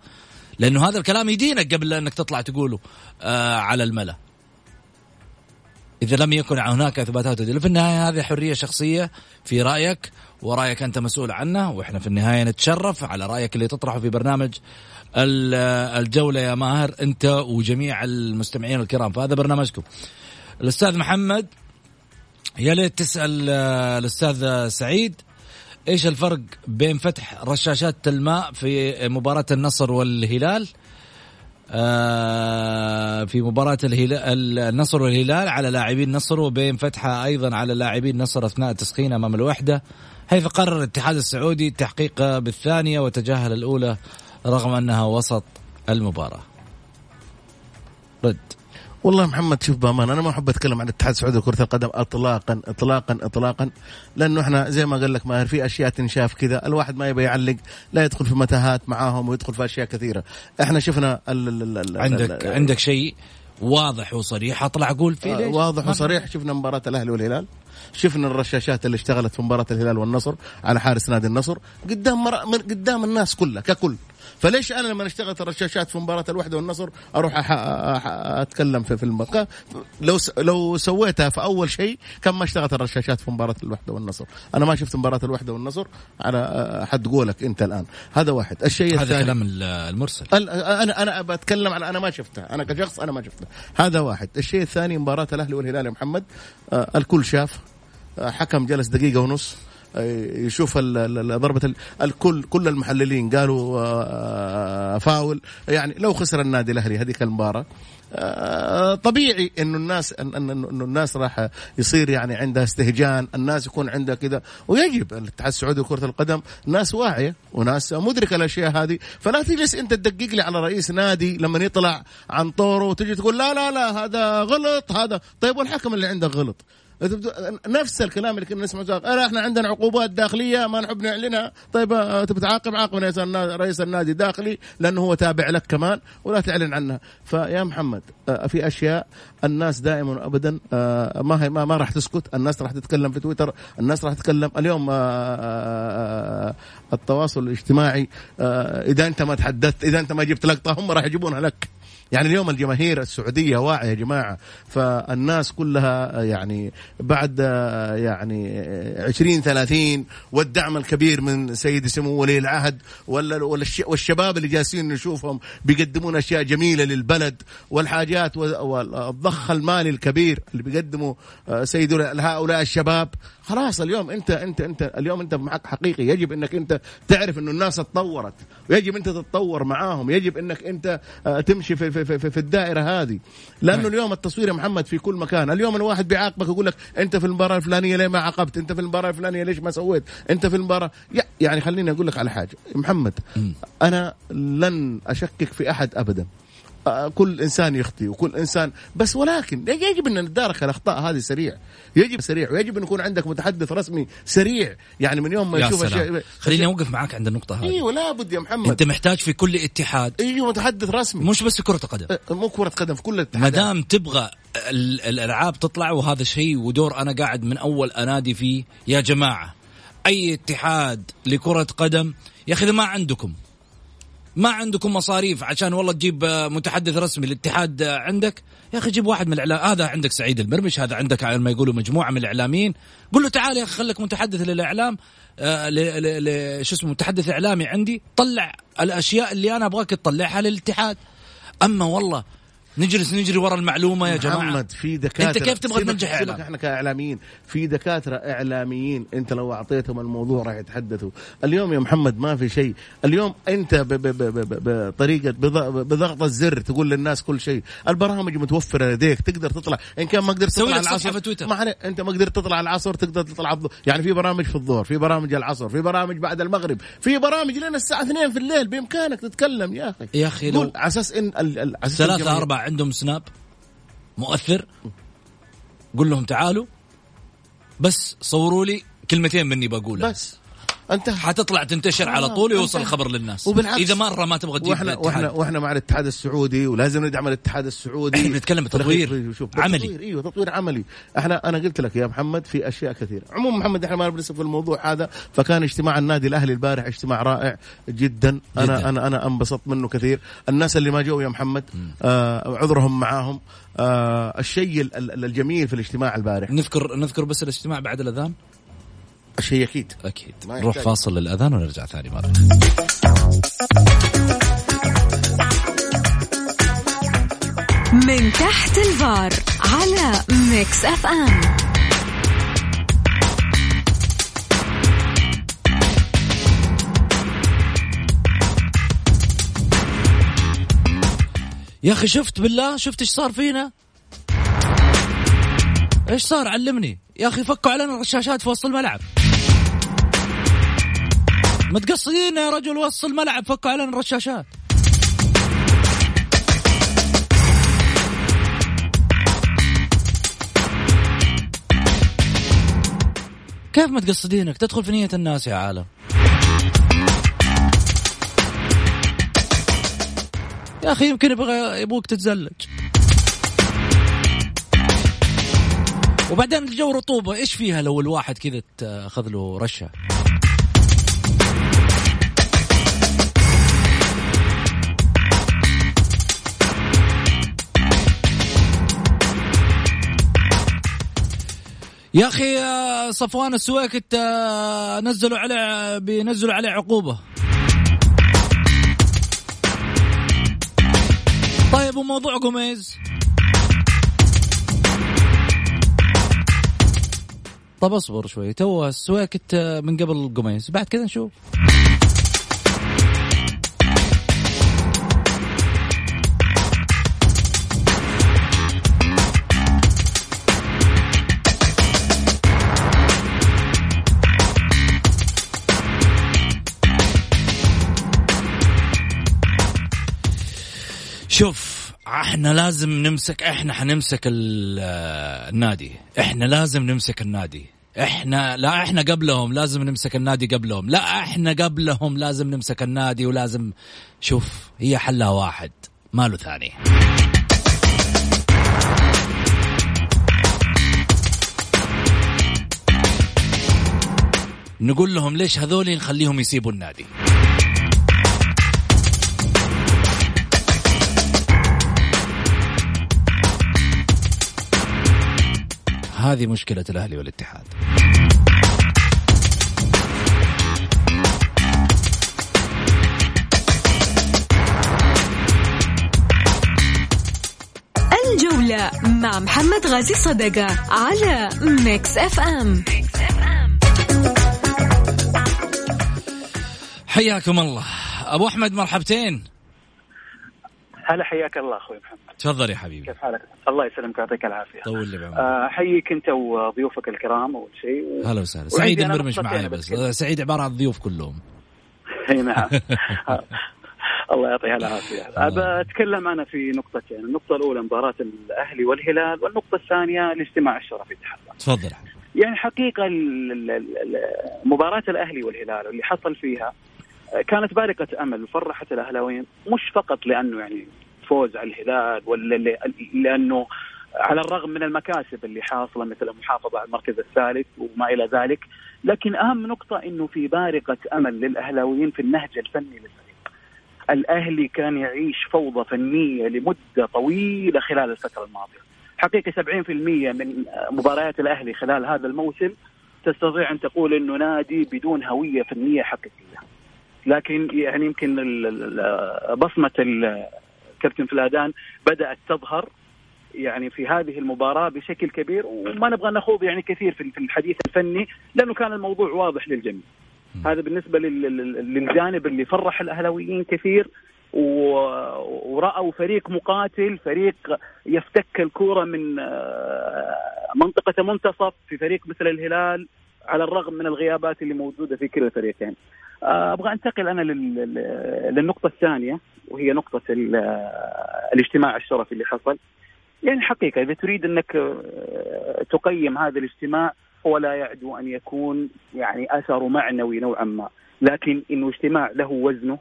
لأنه هذا الكلام يدينك قبل أنك تطلع تقوله على الملأ إذا لم يكن هناك إثباتات وأدلة. في النهاية هذه حرية شخصية في رأيك، ورأيك أنت مسؤول عنه، وإحنا في النهاية نتشرف على رأيك اللي تطرحه في برنامج الجولة يا ماهر أنت وجميع المستمعين الكرام، فهذا برنامجكم. الأستاذ محمد يا ليت تسأل الأستاذ سعيد إيش الفرق بين فتح رشاشات الماء في مباراة النصر والهلال، في مباراة النصر والهلال على لاعبين النصر، وبين فتحها أيضا على لاعبين النصر أثناء التسخين أمام الوحدة، حيث قرر الاتحاد السعودي التحقيق بالثانية وتجاهل الأولى رغم أنها وسط المباراة. رد والله محمد، شوف بأمانة أنا ما أحب أتكلم عن الاتحاد السعودي لكرة القدم إطلاقا إطلاقا إطلاقا، لأنه إحنا زي ما قال لك ماهر في أشياء تنشاف كذا الواحد ما يبي يعلق، لا يدخل في متاهات معاهم ويدخل في أشياء كثيرة. إحنا شفنا عندك شيء واضح وصريح أطلع أقول فيه ليش واضح وصريح. شفنا مباراة الأهلي والهلال، شفنا الرشاشات اللي اشتغلت في مباراة الهلال والنصر على حارس نادي النصر قدام الناس كلها ككل. فليش أنا لما اشتغلت الرشاشات في مباراة الوحدة والنصر أروح أتكلم في المباراة؟ لو سويتها في أول شيء كان ما اشتغلت الرشاشات في مباراة الوحدة والنصر. أنا ما شفت مباراة الوحدة والنصر على حد قولك أنت الآن. هذا واحد. الشيء الثاني هذا كلام المرسل. أنا بتكلم عن أنا ما شفتها، أنا كشخص أنا ما شفتها. هذا واحد. الشيء الثاني مباراة الأهلي والهلال يا محمد الكل شاف، حكم جلس دقيقة ونص يشوف ضربة، الكل كل المحللين قالوا فاول. يعني لو خسر النادي الأهلي هذيك المباراة طبيعي إنه الناس راح يصير يعني عندها استهجان، الناس يكون عندها كذا، ويجب الاتحاد السعودي لكرة القدم ناس واعية وناس مدركة الأشياء هذه. فلا تجلس أنت تدقق لي على رئيس نادي لما يطلع عن طوره وتجي تقول لا لا لا هذا غلط هذا. طيب والحكم اللي عندك غلط؟ نفس الكلام اللي كنا نسمعه، احنا عندنا عقوبات داخليه ما نحب نعلنها. طيب تبي تعاقب عاقبنا رئيس النادي داخلي لانه هو تابع لك كمان ولا تعلن عنها. فيا محمد في اشياء الناس دائما ابدا ما راح تسكت، الناس راح تتكلم في تويتر، الناس راح تتكلم. اليوم التواصل الاجتماعي اذا انت ما تحدثت، اذا انت ما جبت لقطه هم راح يجيبونها لك. يعني اليوم الجماهير السعودية واعية يا جماعة، فالناس كلها يعني بعد يعني 20-30 والدعم الكبير من سيد سمو ولي العهد والشباب اللي جالسين نشوفهم بيقدمون أشياء جميلة للبلد، والحاجات والضخ المالي الكبير اللي بيقدمه سيد هؤلاء الشباب. خلاص اليوم انت اليوم انت معك حقيقي. يجب انك انت تعرف انه الناس اتطورت ويجب انت تتطور معاهم، يجب انك انت تمشي في الدائره هذه. لانه اليوم التصوير يا محمد في كل مكان. اليوم الواحد بيعاقبك يقول لك انت في المباراه الفلانيه ليه ما عاقبت، انت في المباراه الفلانيه ليش ما سويت، انت في المباراه. يعني خليني اقول لك على حاجه محمد، انا لن اشكك في احد ابدا، كل إنسان يخطئ وكل إنسان، بس ولكن يجب أن نتدارك الأخطاء هذه سريع، ويجب أن يكون عندك متحدث رسمي سريع. يعني من يوم ما يشوف أشياء خليني أوقف معاك عند النقطة هذه. أيوة لا بد يا محمد، أنت محتاج في كل اتحاد متحدث رسمي، مش بس كرة قدم، مو كرة قدم في كل اتحاد. مدام تبغى الألعاب تطلع، وهذا شيء ودور أنا قاعد من أول أنادي فيه يا جماعة. أي اتحاد لكرة قدم يا أخي ما عندكم مصاريف عشان والله تجيب متحدث رسمي الاتحاد عندك، يا أخي جيب واحد من الإعلام. هذا عندك سعيد المرمش، هذا عندك على ما يقولوا مجموعة من الإعلاميين، قل له تعال يا أخي خلك متحدث للإعلام، متحدث إعلامي عندي، طلع الأشياء اللي أنا أبغاك تطلعها للاتحاد. أما والله نجلس نجري ورا المعلومة يا جماعة محمد. في دكاترة، أنت كيف تبغى تنجح إعلام؟ إحنا كإعلاميين في دكاترة إعلاميين، أنت لو أعطيتهم الموضوع راح يتحدثوا. اليوم يا محمد ما في شيء. اليوم أنت بطريقة بضغط الزر تقول للناس كل شيء. البرامج متوفرة لديك، تقدر تطلع. إن كان ما قدرت تطلع العصر أنت ما قدرت تطلع العصر تقدر تطلع الظهر. يعني في برامج في الظهر، في برامج العصر، في برامج بعد المغرب، في برامج لين الساعة 2 في الليل بإمكانك تتكلم يا أخي. يا أخي لو على أساس إن 3-4 عندهم سناب مؤثر، قل لهم تعالوا بس صوروا لي كلمتين مني بقولها بس. حتطلع تنتشر على طول ويوصل الخبر للناس. اذا مره ما تبغى تجيب الاتحاد واحنا مع الاتحاد السعودي ولازم ندعم الاتحاد السعودي. احنا نتكلم تطوير عملي. ايوه تطوير عملي. احنا انا قلت لك يا محمد في اشياء كثيره. عموما محمد احنا ما بنسف في الموضوع هذا. فكان اجتماع النادي الاهلي البارح اجتماع رائع جدا. انا انبسطت منه كثير. الناس اللي ما جاوا يا محمد عذرهم معاهم. الشيء الجميل في الاجتماع البارح نذكر بس الاجتماع بعد الاذان. شيء أكيد. نروح فاصل للأذان ونرجع ثاني مرة. من تحت الفار على ميكس أف أم. يا أخي شفت بالله شفت إيش صار فينا؟ إيش صار علمني يا أخي. فكوا علينا الرشاشات في وسط الملعب. متقصدين يا رجل وسط الملعب فكوا علينا الرشاشات. كيف متقصدينك تدخل في نية الناس يا عالم يا أخي. يمكن يبغوك تتزلج. وبعدين الجو رطوبة إيش فيها لو الواحد كذا تأخذ له رشة. يا أخي صفوان السويكت بينزلوا عليه عقوبة. طيب وموضوع قميز. طب اصبر شوي تو السويكت من قبل قميز بعد كذا نشوف. شوف احنا لازم نمسك احنا حنمسك النادي. احنا لازم نمسك النادي. احنا لا احنا قبلهم لازم نمسك النادي قبلهم. لا احنا قبلهم لازم نمسك النادي. ولازم شوف هي حلها واحد ماله ثاني. نقول لهم ليش هذول نخليهم يسيبوا النادي. هذه مشكلة الأهلي والاتحاد. الجولة مع محمد غازي صدقة على ميكس أف أم. حياكم الله أبو أحمد. مرحبتين. هلا حياك الله أخوي محمد. تفضل يا حبيبي. كيف حالك؟ الله يسلمك ويعطيك العافية. طول لي بعمرك. حييك أنت وضيوفك الكرام أول شيء. هلا وسهلا. سعيد المرمش معاي بس. سعيد عبارة عن ضيوف كلهم. أي نعم. الله يعطيها العافية. أبى أتكلم أنا في نقطتين. النقطة الأولى مباراة الأهلي والهلال والنقطة الثانية الاجتماع الشرفي التحضر. تفضل. يعني حقيقة مباراة الأهلي والهلال اللي حصل فيها كانت بارقة أمل وفرحت الأهلاويين مش فقط لأنه يعني فوز على الهلال ولا لأنه على الرغم من المكاسب اللي حاصلة مثل المحافظة على المركز الثالث وما إلى ذلك، لكن أهم نقطة إنه في بارقة أمل للأهلاويين في النهج الفني للفريق. الأهلي كان يعيش فوضى فنية لمدة طويلة خلال الفترة الماضية. حقيقة 70% من مباريات الأهلي خلال هذا الموسم تستطيع أن تقول إنه نادي بدون هوية فنية حقيقية. لكن يعني يمكن بصمة الكابتن فلادان بدأت تظهر يعني في هذه المباراة بشكل كبير، وما نبغى نخوض يعني كثير في الحديث الفني لأنه كان الموضوع واضح للجميع. هذا بالنسبة للجانب اللي فرح الأهلاويين كثير ورأوا فريق مقاتل، فريق يفتك الكرة من منطقة منتصف في فريق مثل الهلال على الرغم من الغيابات اللي موجودة في كلا الفريقين. أبغى أنتقل أنا للنقطة الثانية وهي نقطة الاجتماع الشرفي اللي حصل. يعني حقيقة إذا تريد أنك تقيم هذا الاجتماع ولا يعدو أن يكون يعني أثر معنوي نوعا ما، لكن إنه اجتماع له وزنه،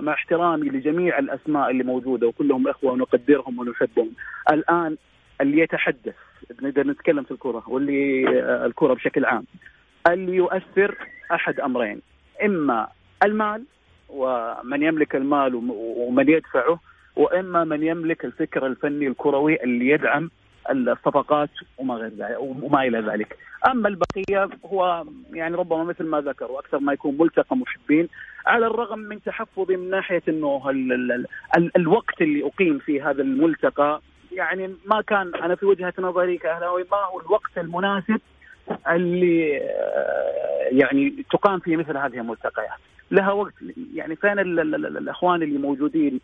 مع احترامي لجميع الأسماء اللي موجودة وكلهم إخوة ونقدرهم ونحبهم. الآن اللي يتحدث نقدر نتكلم في الكرة، واللي الكرة بشكل عام اللي يؤثر أحد أمرين، إما المال ومن يملك المال ومن يدفعه، وإما من يملك الفكر الفني الكروي اللي يدعم الصفقات وما غير ذلك وما إلى ذلك. أما البقية هو يعني ربما مثل ما ذكروا أكثر ما يكون ملتقى محبين، على الرغم من تحفظي من ناحية أنه الوقت اللي أقيم في هذا الملتقى يعني ما كان، أنا في وجهة نظري كأهلاوي ما هو الوقت المناسب اللي يعني تقام فيه مثل هذه الملتقيات، لها وقت. يعني فين الأخوان اللي موجودين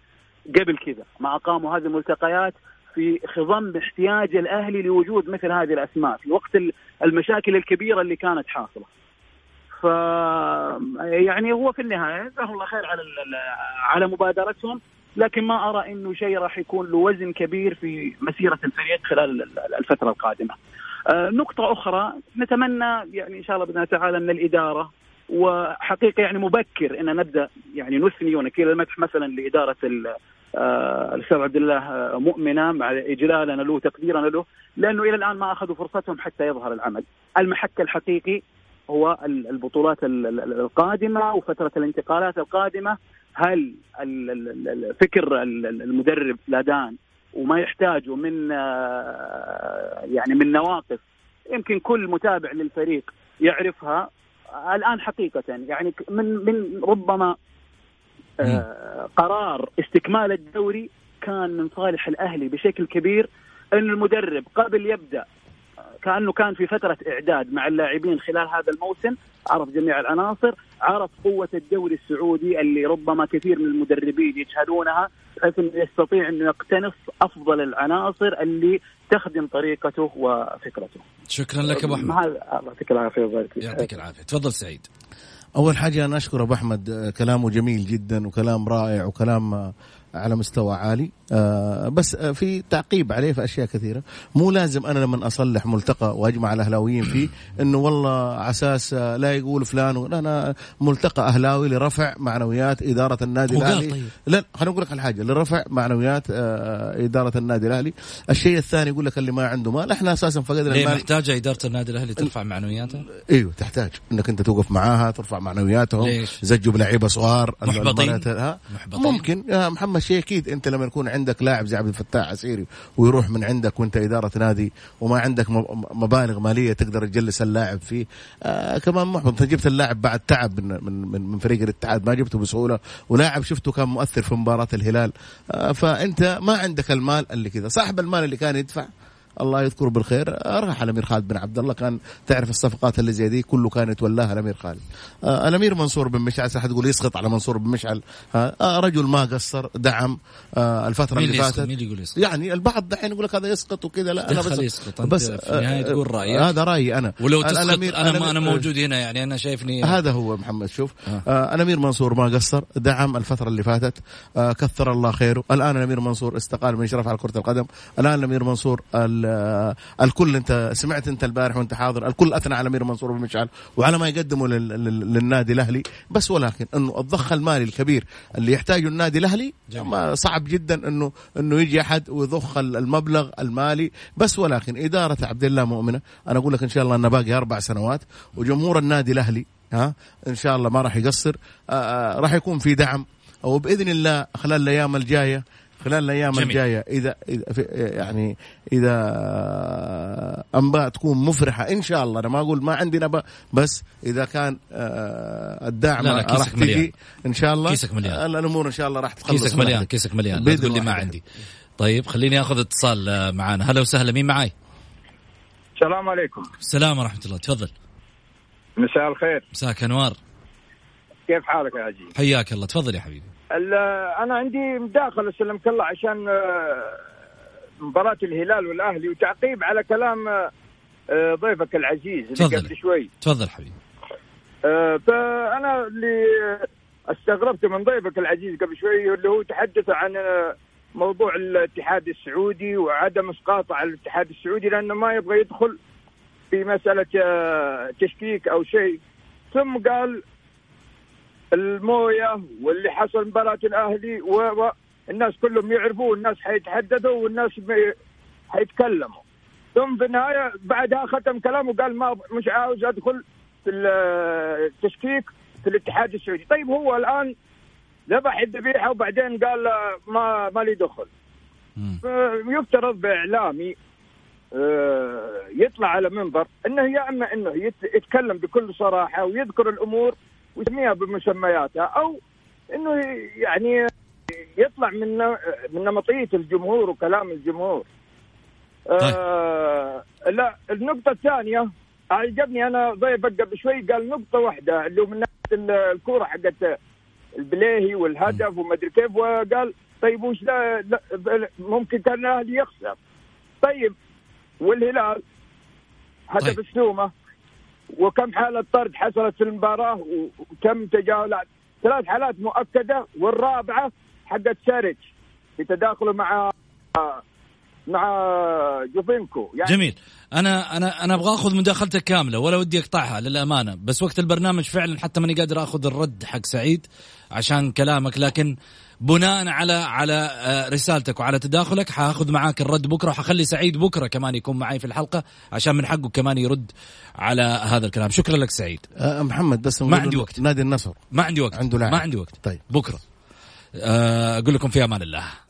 قبل كذا ما أقاموا هذه الملتقيات في خضم احتياج الأهلي لوجود مثل هذه الأسماء في وقت المشاكل الكبيرة اللي كانت حاصلة؟ يعني هو في النهاية جزاه الله خير على مبادرتهم، لكن ما أرى إنه شيء راح يكون له وزن كبير في مسيرة الفريق خلال الفترة القادمة. نقطة أخرى نتمنى يعني إن شاء الله بإذن الله تعالى أن الإدارة، وحقيقة يعني مبكر أن نبدأ يعني نثني ونكيل المدح مثلا لإدارة الأستاذ عبد الله مؤمنة مع إجلالنا له تقديرنا له، لأنه إلى الآن ما أخذوا فرصتهم حتى يظهر العمل. المحك الحقيقي هو البطولات القادمة وفترة الانتقالات القادمة. هل الفكر المدرب فلادان وما يحتاجه من يعني من نواقص يمكن كل متابع للفريق يعرفها الآن حقيقة، يعني من ربما قرار استكمال الدوري كان من صالح الأهلي بشكل كبير أن المدرب قبل يبدأ كأنه كان في فترة إعداد مع اللاعبين خلال هذا الموسم، عرف جميع العناصر، عرف قوة الدوري السعودي اللي ربما كثير من المدربين يجهلونها، بحيث أنه يستطيع أنه يقتنص أفضل العناصر اللي تخدم طريقته وفكرته. شكرا لك أبو أحمد، يعطيك العافية. يعطيك العافية، تفضل سعيد. أول حاجة أنا أشكر أبو أحمد، كلامه جميل جدا وكلام رائع وكلام على مستوى عالي، بس في تعقيب عليه في أشياء كثيرة. مو لازم أنا لمن أصلح ملتقى وأجمع الأهلاويين فيه إنه والله عساس لا يقول فلان، أنا ملتقى أهلاوي لرفع معنويات إدارة النادي الأهلي. طيب. لا خلينا نقول لك الحاجة لرفع معنويات إدارة النادي الأهلي. الشيء الثاني يقول لك اللي ما عنده مال، إحنا أساسا فقدنا المال. محتاجة إدارة النادي الأهلي ترفع معنوياته؟ أيوه تحتاج إنك أنت توقف معاها ترفع معنوياتهم، زجوا بلعيبة صغار محبطين. ممكن يا محمد شيء أكيد، أنت لما يكون عندك لاعب زي عبد الفتاح عسيري ويروح من عندك وأنت إدارة نادي وما عندك مبالغ مالية تقدر تجلس اللاعب فيه، كمان محبط. جبت اللاعب بعد تعب من فريق الاتحاد، ما جبته بسهولة، ولاعب شفته كان مؤثر في مباراة الهلال، فأنت ما عندك المال اللي كذا. صاحب المال اللي كان يدفع الله يذكره بالخير راح الأمير خالد بن عبد الله، كان تعرف الصفقات اللي زي دي كله كان يتولاها الأمير خالد. الأمير منصور بن مشعل، ساحد تقول يسقط على منصور بن مشعل، رجل ما قصر دعم الفترة اللي فاتت. يعني البعض دحين يقول لك هذا يسقط وكذا، لا أنا بس تقول رأيي، هذا رأيي أنا، ولو الأمير أنا موجود هنا، يعني أنا شايفني هذا هو محمد. شوف الأمير منصور ما قصر دعم الفترة اللي فاتت، كثر الله خيره. الآن الأمير منصور استقال من إشراف على كرة القدم، الآن الأمير منصور الكل انت سمعت انت البارح وانت حاضر، الكل اثنى على امير منصور بن مشعل وعلى ما يقدمه للنادي الاهلي، بس ولكن انه الضخ المالي الكبير اللي يحتاجه النادي الاهلي صعب جدا انه يجي احد ويضخ المبلغ المالي. بس ولكن اداره عبد الله مؤمنه، انا اقول لك ان شاء الله انه باقي 4 سنوات، وجمهور النادي الاهلي ان شاء الله ما راح يقصر، راح يكون في دعم، وباذن الله خلال الايام الجايه جميل. إذا أنباء تكون مفرحة إن شاء الله، أنا ما أقول ما عندي نبأ، بس إذا كان الدعم راح تجي إن شاء الله، الأمور إن شاء الله راح تخلص. كيسك مليان لا تقول لي ما عندي. طيب خليني أخذ اتصال معانا. هلا وسهلا، مين معاي؟ السلام عليكم. السلام ورحمة الله، تفضل. مساء الخير. مساء أنوار، كيف حالك يا عزيز؟ حياك الله، تفضل يا حبيبي. أنا عندي مداخلة سلمك الله عشان مباراة الهلال والأهلي، وتعقيب على كلام ضيفك العزيز اللي قبل شوي. تفضل حبيبي. فأنا اللي استغربت من ضيفك العزيز قبل شوي اللي هو تحدث عن موضوع الاتحاد السعودي وعدم إسقاطه على الاتحاد السعودي، لأنه ما يبغى يدخل في مسألة تشكيك أو شيء. ثم قال الموية واللي حصل مباراة الأهلي والناس كلهم يعرفوا، الناس حيتحددوا والناس حيتكلموا. ثم في النهاية بعدها ختم كلامه وقال ما مش عاوز أدخل في التشكيك في الاتحاد السعودي. طيب هو الآن ذبح الذبيحة وبعدين قال ما لي دخل. يفترض بإعلامي يطلع على منبر انه يا اما انه يتكلم بكل صراحه ويذكر الامور ويسميها بمسمياتها، او انه يعني يطلع من نمطيه الجمهور وكلام الجمهور. لا النقطه الثانيه عجبني انا ضيفك قبل شوي، قال نقطه واحده اللي من ناحيه الكوره حقت البلاهي والهدف وما ادري كيف، وقال طيب وش لا ممكن كان الاهلي يخسر. طيب والهلال هدف طيب. السومة وكم حالة طرد حصلت في المباراة وكم تجاهلات، 3 حالات مؤكدة والرابعة حقت سارج بتداخله مع جوفينكو. يعني جميل، أنا أبغى أخذ مداخلتك كاملة ولا ودي أقطعها للأمانة، بس وقت البرنامج فعلا حتى ماني قادر أخذ الرد حق سعيد عشان كلامك، لكن بناء على رسالتك وعلى تداخلك حاخذ معاك الرد بكرة، وحخلي سعيد بكرة كمان يكون معي في الحلقة عشان من حقه كمان يرد على هذا الكلام. شكرا لك سعيد. محمد بس ما عندي وقت، نادي النصر ما عندي وقت، عنده لاعب ما عندي وقت. طيب بكرة أقول لكم في أمان الله.